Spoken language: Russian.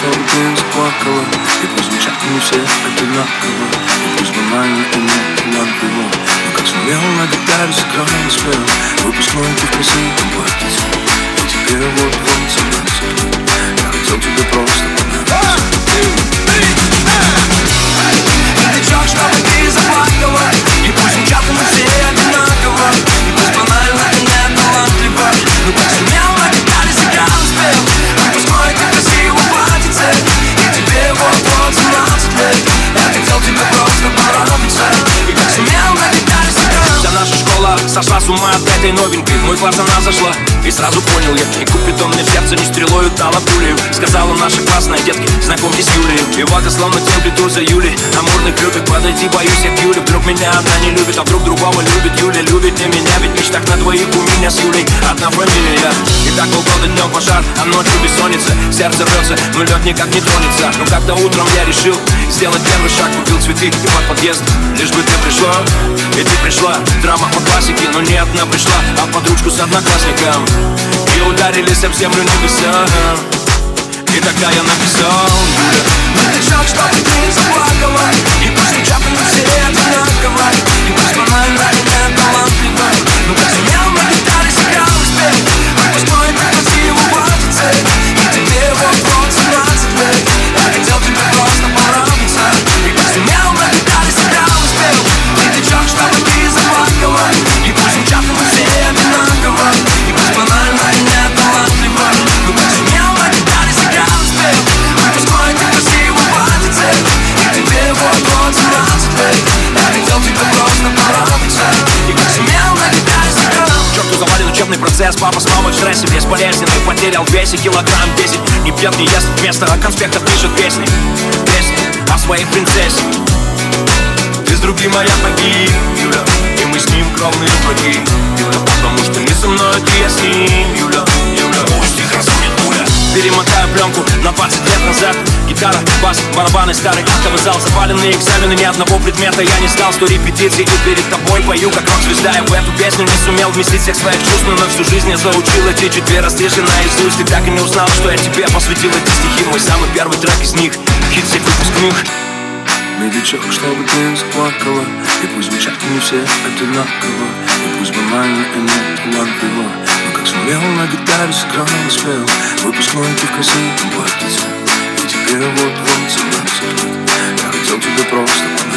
снова днем заплакала. И пусть звучат не все одинаково, и пусть банально и не надбило, но как сумел на гитаре сыграл и спел выпускной депрессии оплатить. И теперь вот вот собрался, я хотел тебе просто понравиться. Горячок, что ты заплакала, и пусть звучат не все одинаково, и пусть банально и не надбило, но как сумел на гитаре сыграл и спел выпускной депрессии оплатиться. И теперь вот 17 лет, я хотел тебе просто понравиться, и как сумел на гитаре сыграл. Вся наша школа сошла с ума от этой новенькой, мой класс она зашла. И сразу понял я, и Купидон мне в сердце не стрелой дал, а пулею. Сказала наша классная, детки, знакомьтесь с Юлей. И вата словно темплитур за Юлей, амурных любит подойти, боюсь я к Юле. Вдруг меня одна не любит, а вдруг другого любит. Юля любит не меня, ведь в мечтах на двоих у меня с Юлей одна фамилия. И так полгода днем пожар, а ночью бессонница. Сердце рвется, но лед никак не тонется. Но как-то утром я решил сделать первый шаг, купил цветы и под подъезд. Лишь бы ты пришла, и ты пришла. Драма по классике, но не одна пришла, а под ручку с одноклассником. И ударились об землю небеса. И тогда я написал: Юля, горячок, что ты заплакала, и пусть звучат они все одинаково, и пусть банально и не талантливо, но как сумел на гитаре сыграл и спел выпускной депрессии оплатиться. И теперь вот 17 лет, я хотел тебе просто понравиться, и пусть сумел на гитаре сыграл и спел горячок, что ты заплакала, и пусть звучат они все одинаково, и пусть банально и не талантливо, но как сумел на гитаре сыграл и спел выпускной депрессии оплатиться. И теперь вот 17 лет, я хотел тебе просто понравиться, и как сумел на гитаре сыграл. Чёрту завален учебный процесс, папа с мамой в стрессе, бесполезен и потерял в весе килограмм 10. Не пьет, не ест вместо конспектов пишет песни, песни о своей принцессе. Ты с другим, а я погиб, Юля, и мы с ним кровные враги, Юля, потому что не со мной, ты, я с ним, Юля, Юля. Пусть их разумит пуля. Перемотаю пленку на 20 лет назад. Гитара, бас, барабаны, старый актовый зал, заваленные экзамены, ни одного предмета я не сдал. 100 репетиций и перед тобой пою, как рок-звезда. Я в эту песню не сумел вместить всех своих чувств, но на всю жизнь я заучил эти четыре расслышанные наизусть. Ты так и не узнал, что я тебе посвятил эти стихи. Мой самый первый трек из них, хит всех выпускных. Медичок, чтобы ты заплакала, и пусть звучат не все одинаково, и пусть банально и не талантливо, но как сумел на гитаре сыграл и спел выпускной депрессии оплатиться. И теперь вот 17 лет, я хотел тебе просто